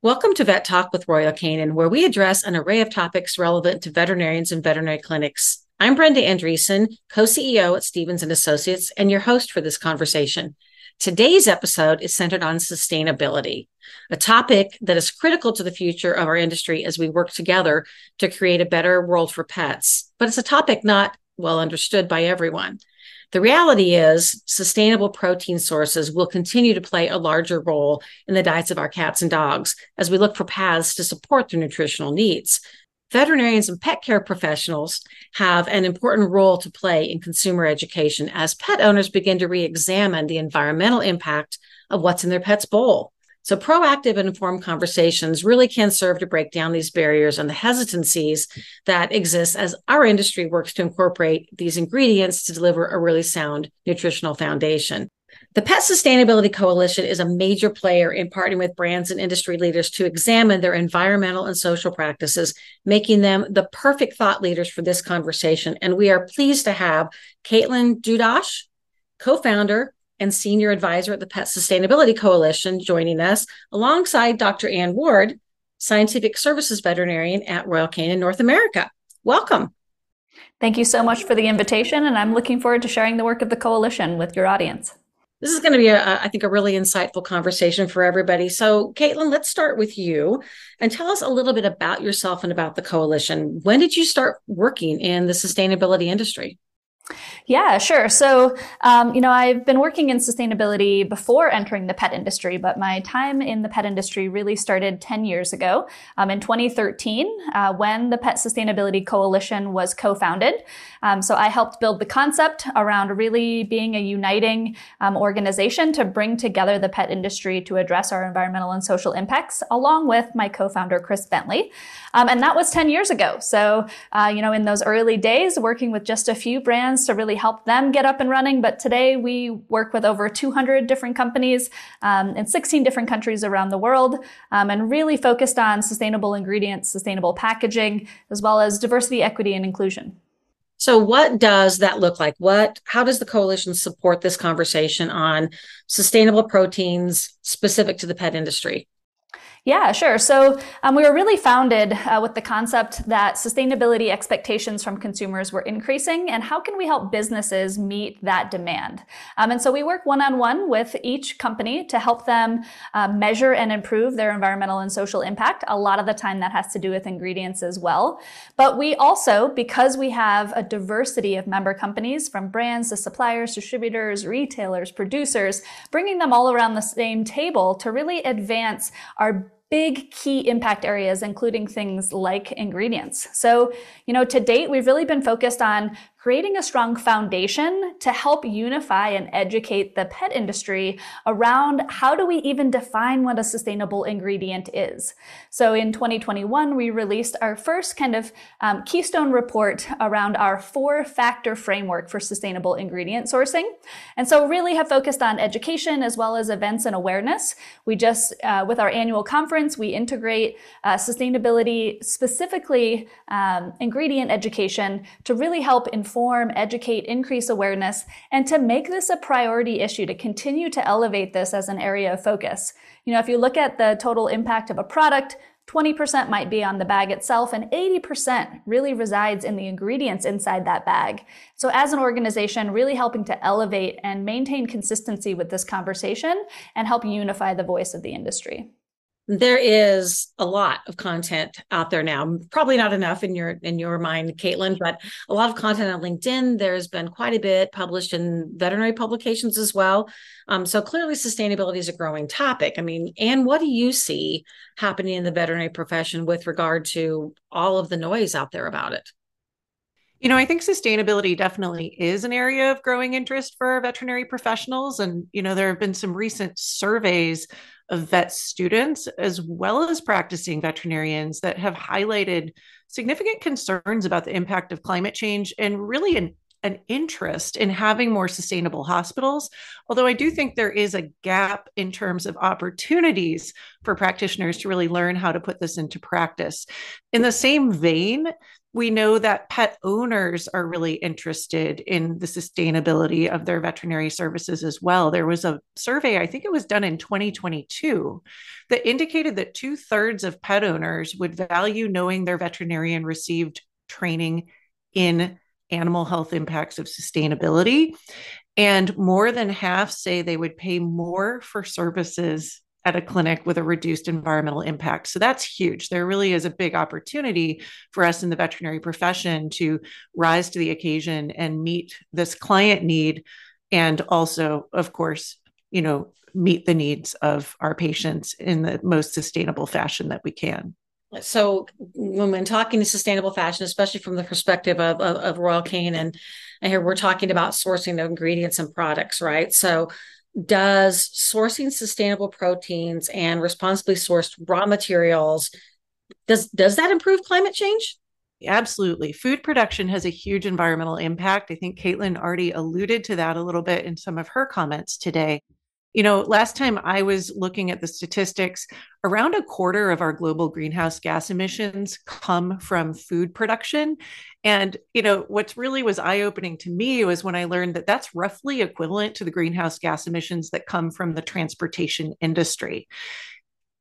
Welcome to Vet Talk with Royal Canin, where we address an array of topics relevant to veterinarians and veterinary clinics. I'm Brenda Andreessen, co-CEO at Stevens and Associates, and your host for this conversation. Today's episode is centered on sustainability, a topic that is critical to the future of our industry as we work together to create a better world for pets. But it's a topic not well understood by everyone. The reality is sustainable protein sources will continue to play a larger role in the diets of our cats and dogs as we look for paths to support their nutritional needs. Veterinarians and pet care professionals have an important role to play in consumer education as pet owners begin to re-examine the environmental impact of what's in their pet's bowl. So proactive and informed conversations really can serve to break down these barriers and the hesitancies that exist as our industry works to incorporate these ingredients to deliver a really sound nutritional foundation. The Pet Sustainability Coalition is a major player in partnering with brands and industry leaders to examine their environmental and social practices, making them the perfect thought leaders for this conversation. And we are pleased to have Caitlin Dudosh, co-founder and senior advisor at the Pet Sustainability Coalition, joining us alongside Dr. Ann Ward, scientific services veterinarian at Royal Canin North America. Welcome. Thank you so much for the invitation, and I'm looking forward to sharing the work of the coalition with your audience. This is going to be, I think, a really insightful conversation for everybody. So, Caitlin, let's start with you and tell us a little bit about yourself and about the coalition. When did you start working in the sustainability industry? Yeah, sure. So, I've been working in sustainability before entering the pet industry, but my time in the pet industry really started 10 years ago in 2013 when the Pet Sustainability Coalition was co-founded. So I helped build the concept around really being a uniting organization to bring together the pet industry to address our environmental and social impacts, along with my co-founder, Chris Bentley. And that was 10 years ago. So, in those early days, working with just a few brands to really help them get up and running. But today we work with over 200 different companies in 16 different countries around the world and really focused on sustainable ingredients, sustainable packaging, as well as diversity, equity, and inclusion. So what does that look like? How does the coalition support this conversation on sustainable proteins specific to the pet industry? Yeah, sure. So we were really founded with the concept that sustainability expectations from consumers were increasing, and how can we help businesses meet that demand? And so we work one-on-one with each company to help them measure and improve their environmental and social impact. A lot of the time that has to do with ingredients as well. But we also, because we have a diversity of member companies from brands to suppliers, distributors, retailers, producers, bringing them all around the same table to really advance our big key impact areas, including things like ingredients. So, to date, we've really been focused on creating a strong foundation to help unify and educate the pet industry around how do we even define what a sustainable ingredient is. So in 2021, we released our first kind of keystone report around our 4-factor framework for sustainable ingredient sourcing. And so really have focused on education as well as events and awareness. We just, with our annual conference, we integrate sustainability, specifically ingredient education, to really help inform, educate, increase awareness, and to make this a priority issue, to continue to elevate this as an area of focus. If you look at the total impact of a product, 20% might be on the bag itself, and 80% really resides in the ingredients inside that bag. So as an organization, really helping to elevate and maintain consistency with this conversation and help unify the voice of the industry. There is a lot of content out there now, probably not enough in your mind, Caitlin, but a lot of content on LinkedIn. There's been quite a bit published in veterinary publications as well. So clearly sustainability is a growing topic. I mean, Ann, what do you see happening in the veterinary profession with regard to all of the noise out there about it? I think sustainability definitely is an area of growing interest for veterinary professionals. And, there have been some recent surveys of vet students as well as practicing veterinarians that have highlighted significant concerns about the impact of climate change and really an an interest in having more sustainable hospitals, although I do think there is a gap in terms of opportunities for practitioners to really learn how to put this into practice. In the same vein, we know that pet owners are really interested in the sustainability of their veterinary services as well. There was a survey, I think it was done in 2022, that indicated that 2/3 of pet owners would value knowing their veterinarian received training in animal health impacts of sustainability. And more than half say they would pay more for services at a clinic with a reduced environmental impact. So that's huge. There really is a big opportunity for us in the veterinary profession to rise to the occasion and meet this client need, and also, of course, you know, meet the needs of our patients in the most sustainable fashion that we can. So when we're talking to sustainable fashion, especially from the perspective of Royal Canin, and here we're talking about sourcing of ingredients and products, right? So does sourcing sustainable proteins and responsibly sourced raw materials, does that improve climate change? Absolutely. Food production has a huge environmental impact. I think Caitlin already alluded to that a little bit in some of her comments today. You know, last time I was looking at the statistics, around a quarter of our global greenhouse gas emissions come from food production. And, you know, what really was eye-opening to me was when I learned that that's roughly equivalent to the greenhouse gas emissions that come from the transportation industry.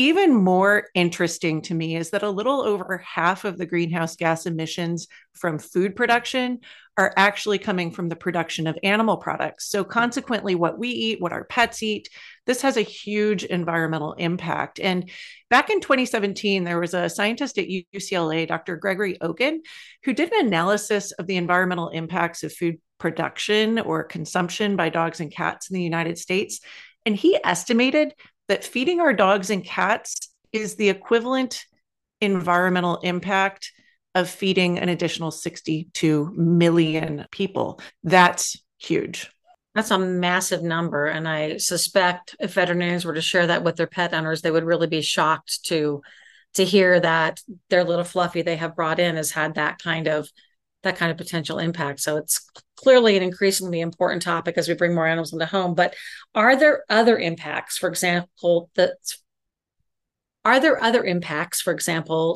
Even more interesting to me is that a little over half of the greenhouse gas emissions from food production are actually coming from the production of animal products. So consequently, what we eat, what our pets eat, this has a huge environmental impact. And back in 2017, there was a scientist at UCLA, Dr. Gregory Oaken, who did an analysis of the environmental impacts of food production or consumption by dogs and cats in the United States. And he estimated that feeding our dogs and cats is the equivalent environmental impact of feeding an additional 62 million people. That's huge. That's a massive number. And I suspect if veterinarians were to share that with their pet owners, they would really be shocked to hear that their little fluffy they have brought in has had that kind of potential impact. So it's clearly an increasingly important topic as we bring more animals into home. But are there other impacts, for example,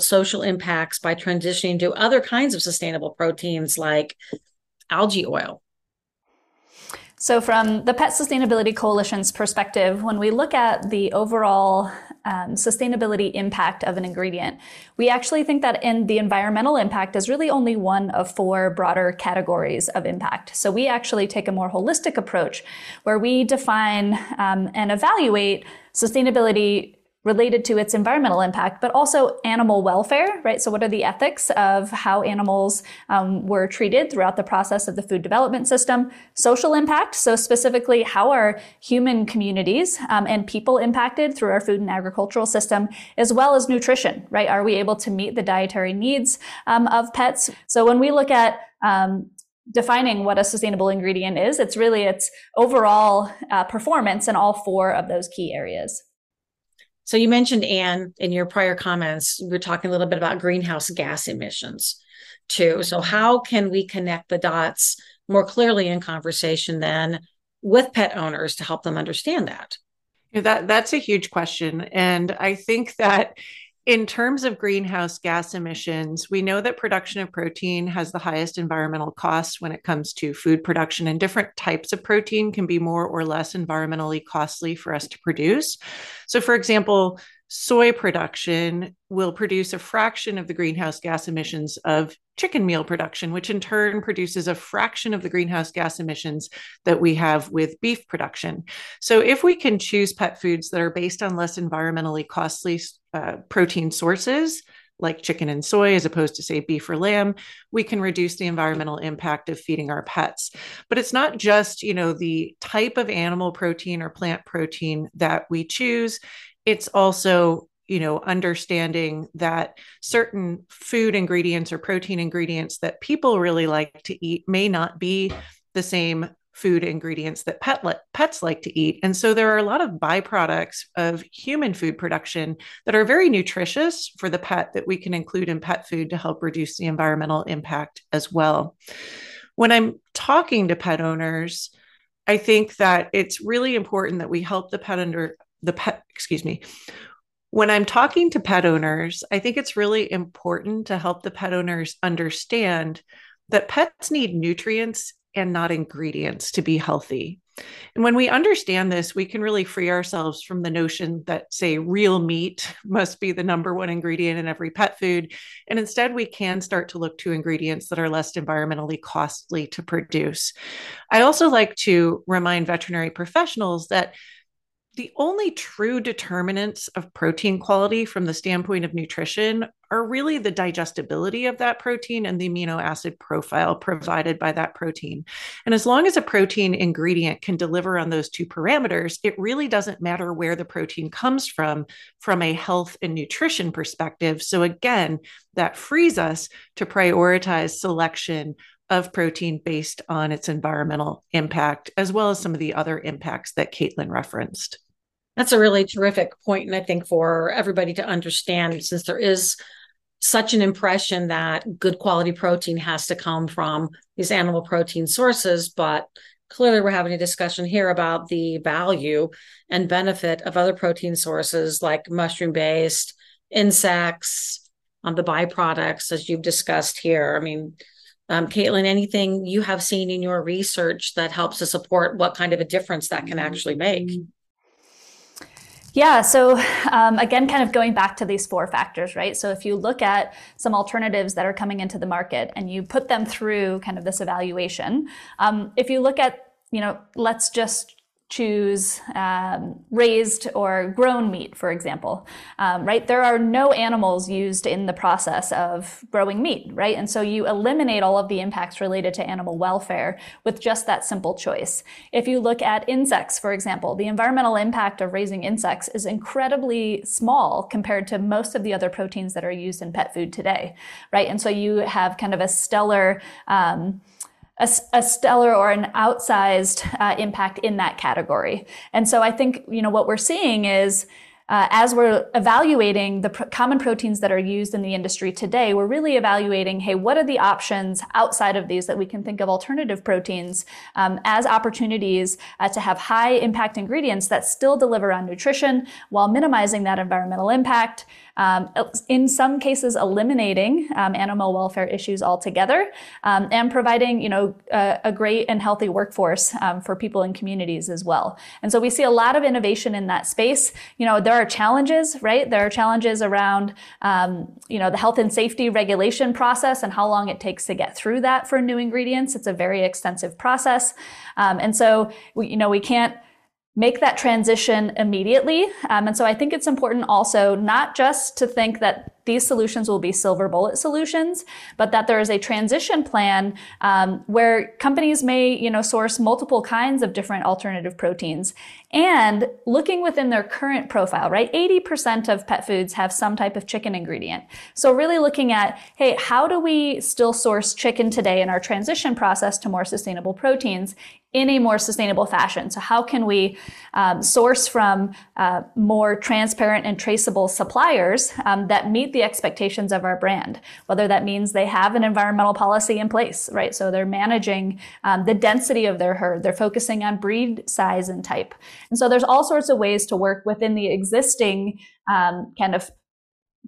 social impacts by transitioning to other kinds of sustainable proteins like algae oil? So from the Pet Sustainability Coalition's perspective, when we look at the overall sustainability impact of an ingredient, we actually think that the environmental impact is really only one of four broader categories of impact. So we actually take a more holistic approach where we define and evaluate sustainability related to its environmental impact, but also animal welfare, right? So what are the ethics of how animals were treated throughout the process of the food development system? Social impact, so specifically how are human communities and people impacted through our food and agricultural system, as well as nutrition, right? Are we able to meet the dietary needs of pets? So when we look at defining what a sustainable ingredient is, it's really its overall performance in all four of those key areas. So you mentioned, Anne, in your prior comments, we were talking a little bit about greenhouse gas emissions too. So how can we connect the dots more clearly in conversation then with pet owners to help them understand that? That's a huge question. And I think that in terms of greenhouse gas emissions, we know that production of protein has the highest environmental costs when it comes to food production, and different types of protein can be more or less environmentally costly for us to produce. So for example, soy production will produce a fraction of the greenhouse gas emissions of chicken meal production, which in turn produces a fraction of the greenhouse gas emissions that we have with beef production. So if we can choose pet foods that are based on less environmentally costly protein sources like chicken and soy, as opposed to say beef or lamb, we can reduce the environmental impact of feeding our pets. But it's not just, you know, the type of animal protein or plant protein that we choose. It's also, you know, understanding that certain food ingredients or protein ingredients that people really like to eat may not be the same food ingredients that pets like to eat. And so there are a lot of byproducts of human food production that are very nutritious for the pet that we can include in pet food to help reduce the environmental impact as well. when I'm talking to pet owners, I think that it's really important that we help the pet under the pet, excuse me. When I'm talking to pet owners, I think it's really important to help the pet owners understand that pets need nutrients and not ingredients to be healthy. And when we understand this, we can really free ourselves from the notion that, say, real meat must be the number one ingredient in every pet food. And instead, we can start to look to ingredients that are less environmentally costly to produce. I also like to remind veterinary professionals that the only true determinants of protein quality from the standpoint of nutrition are really the digestibility of that protein and the amino acid profile provided by that protein. And as long as a protein ingredient can deliver on those two parameters, it really doesn't matter where the protein comes from a health and nutrition perspective. So again, that frees us to prioritize selection of protein based on its environmental impact, as well as some of the other impacts that Caitlin referenced. That's a really terrific point. And I think for everybody to understand, since there is such an impression that good quality protein has to come from these animal protein sources, but clearly we're having a discussion here about the value and benefit of other protein sources like mushroom-based, insects, the byproducts, as you've discussed here. I mean, Caitlin, anything you have seen in your research that helps to support what kind of a difference that can actually make? Yeah, so again, kind of going back to these four factors, right? So if you look at some alternatives that are coming into the market and you put them through kind of this evaluation, if you look at, you know, let's just choose raised or grown meat, for example, right? There are no animals used in the process of growing meat, right? And so you eliminate all of the impacts related to animal welfare with just that simple choice. If you look at insects, for example, the environmental impact of raising insects is incredibly small compared to most of the other proteins that are used in pet food today, right? And so you have kind of a stellar stellar or an outsized impact in that category. And so I think, you know, what we're seeing is as we're evaluating the common proteins that are used in the industry today, we're really evaluating, hey, what are the options outside of these that we can think of alternative proteins as opportunities to have high impact ingredients that still deliver on nutrition while minimizing that environmental impact. In some cases, eliminating animal welfare issues altogether, and providing, you know, a great and healthy workforce for people in communities as well. And so we see a lot of innovation in that space. You know, there are challenges, right? There are challenges around, you know, the health and safety regulation process and how long it takes to get through that for new ingredients. It's a very extensive process, and so we can't make that transition immediately. And so I think it's important also not just to think that these solutions will be silver bullet solutions, but that there is a transition plan where companies may, you know, source multiple kinds of different alternative proteins and looking within their current profile, right? 80% of pet foods have some type of chicken ingredient. So really looking at, hey, how do we still source chicken today in our transition process to more sustainable proteins in a more sustainable fashion? So how can we source from more transparent and traceable suppliers that meet the expectations of our brand, whether that means they have an environmental policy in place, right? So they're managing the density of their herd, they're focusing on breed size and type. And so there's all sorts of ways to work within the existing kind of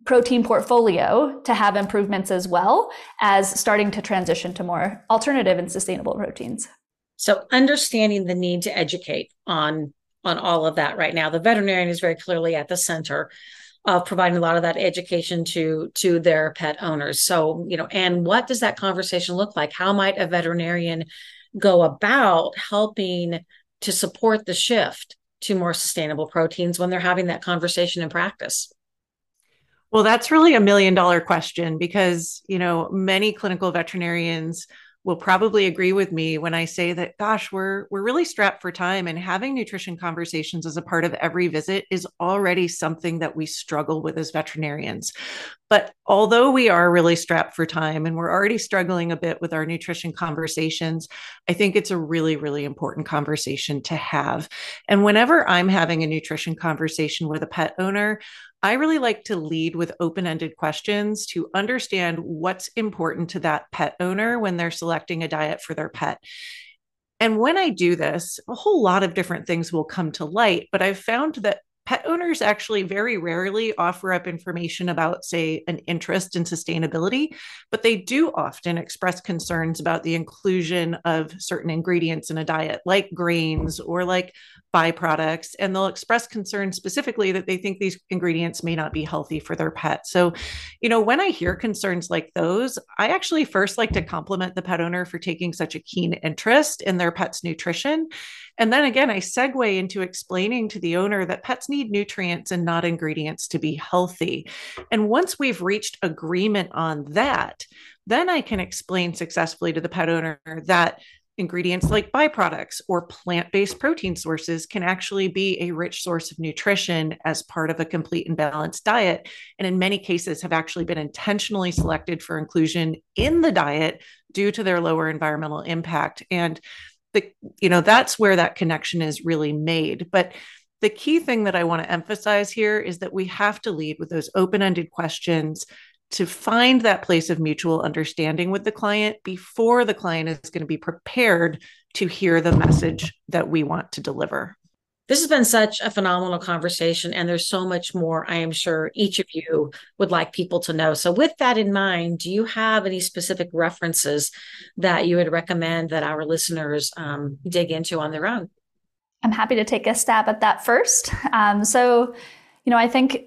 protein portfolio to have improvements as well as starting to transition to more alternative and sustainable proteins. So understanding the need to educate on all of that right now, the veterinarian is very clearly at the center of providing a lot of that education to their pet owners. So, you know, and what does that conversation look like? How might a veterinarian go about helping to support the shift to more sustainable proteins when they're having that conversation in practice? Well, that's really $1 million question because, you know, many clinical veterinarians will probably agree with me when I say that, gosh, we're really strapped for time, and having nutrition conversations as a part of every visit is already something that we struggle with as veterinarians. But although we are really strapped for time and we're already struggling a bit with our nutrition conversations, I think it's a really, really important conversation to have. And whenever I'm having a nutrition conversation with a pet owner, I really like to lead with open-ended questions to understand what's important to that pet owner when they're selecting a diet for their pet. And when I do this, a whole lot of different things will come to light, but I've found that pet owners actually very rarely offer up information about, say, an interest in sustainability, but they do often express concerns about the inclusion of certain ingredients in a diet, like grains or like byproducts. And they'll express concerns specifically that they think these ingredients may not be healthy for their pet. So, you know, when I hear concerns like those, I actually first like to compliment the pet owner for taking such a keen interest in their pet's nutrition. And then again, I segue into explaining to the owner that pets need nutrients and not ingredients to be healthy. And once we've reached agreement on that, then I can explain successfully to the pet owner that ingredients like byproducts or plant-based protein sources can actually be a rich source of nutrition as part of a complete and balanced diet. And in many cases have actually been intentionally selected for inclusion in the diet due to their lower environmental impact. And that's where that connection is really made. But the key thing that I want to emphasize here is that we have to lead with those open-ended questions to find that place of mutual understanding with the client before the client is going to be prepared to hear the message that we want to deliver. This has been such a phenomenal conversation, and there's so much more I am sure each of you would like people to know. So with that in mind, do you have any specific references that you would recommend that our listeners dig into on their own? I'm happy to take a stab at that first. I think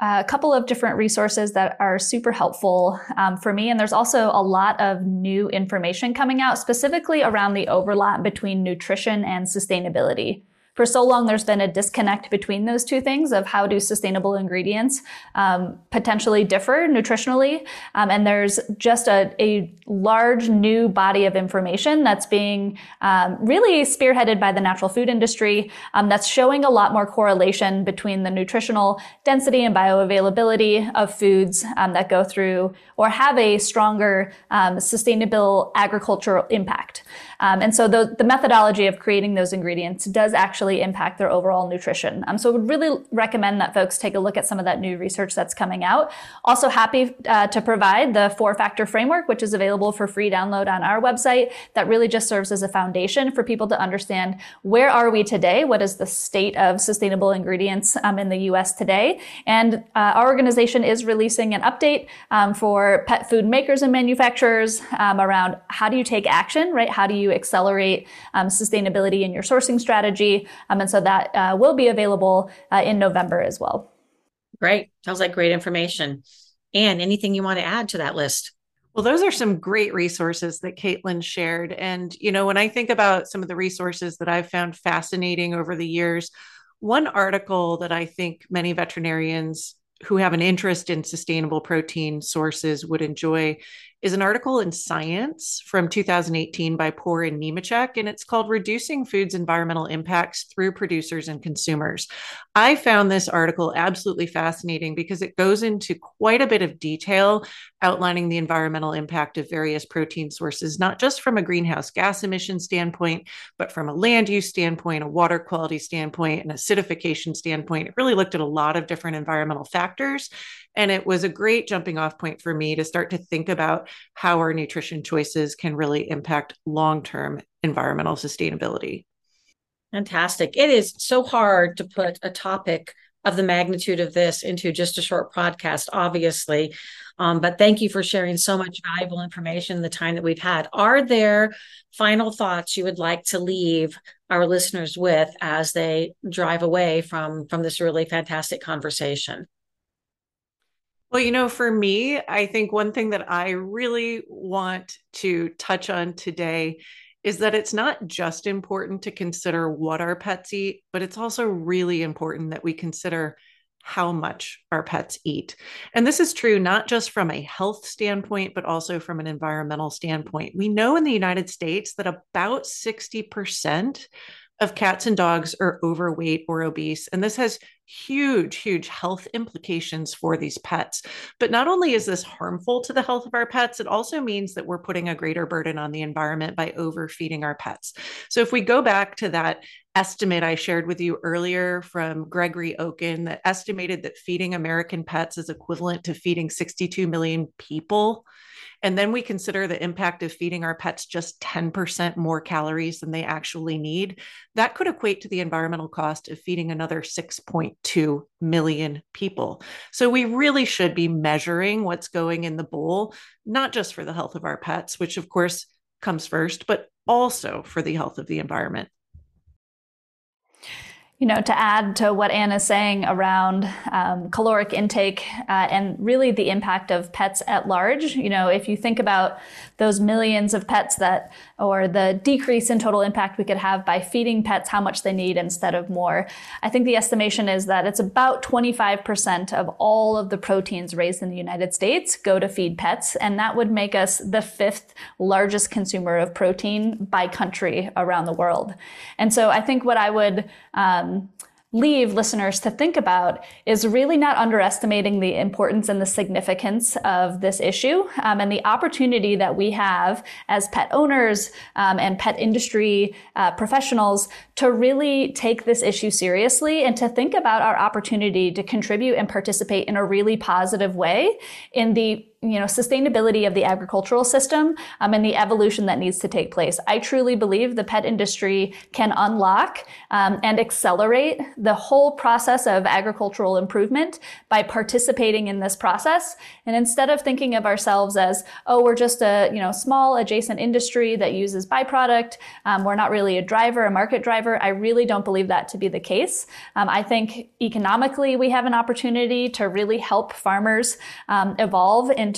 a couple of different resources that are super helpful for me. And there's also a lot of new information coming out specifically around the overlap between nutrition and sustainability. For so long, there's been a disconnect between those two things of how do sustainable ingredients potentially differ nutritionally. And there's just a large new body of information that's being really spearheaded by the natural food industry that's showing a lot more correlation between the nutritional density and bioavailability of foods that go through or have a stronger sustainable agricultural impact. And so the methodology of creating those ingredients does actually impact their overall nutrition. So I would really recommend that folks take a look at some of that new research that's coming out. Also happy to provide the 4-factor framework, which is available for free download on our website. That really just serves as a foundation for people to understand where are we today? What is the state of sustainable ingredients in the U.S. today? And our organization is releasing an update for pet food makers and manufacturers around how do you take action, right? How do you accelerate sustainability in your sourcing strategy? And so that will be available in November as well. Great. Sounds like great information. Ann, anything you want to add to that list? Well, those are some great resources that Caitlin shared. And, you know, when I think about some of the resources that I've found fascinating over the years, one article that I think many veterinarians who have an interest in sustainable protein sources would enjoy is an article in Science from 2018 by Poor and Nemechek, and it's called Reducing Food's Environmental Impacts Through Producers and Consumers. I found this article absolutely fascinating because it goes into quite a bit of detail outlining the environmental impact of various protein sources, not just from a greenhouse gas emission standpoint, but from a land use standpoint, a water quality standpoint, an acidification standpoint. It really looked at a lot of different environmental factors. And it was a great jumping off point for me to start to think about how our nutrition choices can really impact long-term environmental sustainability. Fantastic. It is so hard to put a topic of the magnitude of this into just a short podcast, obviously. But thank you for sharing so much valuable information in the time that we've had. Are there final thoughts you would like to leave our listeners with as they drive away from this really fantastic conversation? Well, you know, for me, I think one thing that I really want to touch on today is that it's not just important to consider what our pets eat, but it's also really important that we consider how much our pets eat. And this is true not just from a health standpoint, but also from an environmental standpoint. We know in the United States that about 60% of cats and dogs are overweight or obese, and this has huge, huge health implications for these pets. But not only is this harmful to the health of our pets, it also means that we're putting a greater burden on the environment by overfeeding our pets. So if we go back to that estimate I shared with you earlier from Gregory Oaken that estimated that feeding American pets is equivalent to feeding 62 million people. And then we consider the impact of feeding our pets just 10% more calories than they actually need. That could equate to the environmental cost of feeding another 6.2 million people. So we really should be measuring what's going in the bowl, not just for the health of our pets, which of course comes first, but also for the health of the environment. You know, to add to what Ann is saying around caloric intake and really the impact of pets at large, you know, if you think about those millions of pets that, or the decrease in total impact we could have by feeding pets how much they need instead of more, I think the estimation is that it's about 25% of all of the proteins raised in the United States go to feed pets. And that would make us the 5th largest consumer of protein by country around the world. And so I think what I would leave listeners to think about is really not underestimating the importance and the significance of this issue and the opportunity that we have as pet owners and pet industry professionals to really take this issue seriously and to think about our opportunity to contribute and participate in a really positive way in the sustainability of the agricultural system and the evolution that needs to take place. I truly believe the pet industry can unlock and accelerate the whole process of agricultural improvement by participating in this process. And instead of thinking of ourselves as, oh, we're just a small adjacent industry that uses byproduct, we're not really a market driver, I really don't believe that to be the case. I think economically we have an opportunity to really help farmers evolve into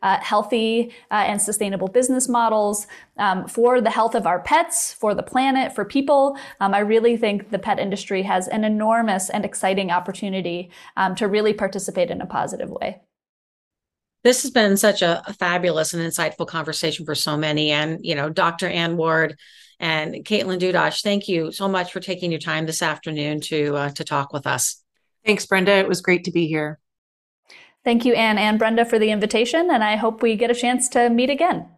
healthy and sustainable business models for the health of our pets, for the planet, for people. I really think the pet industry has an enormous and exciting opportunity to really participate in a positive way. This has been such a fabulous and insightful conversation for so many. And, Dr. Ann Ward and Caitlin Dudosh, thank you so much for taking your time this afternoon to talk with us. Thanks, Brenda. It was great to be here. Thank you, Ann and Brenda, for the invitation, and I hope we get a chance to meet again.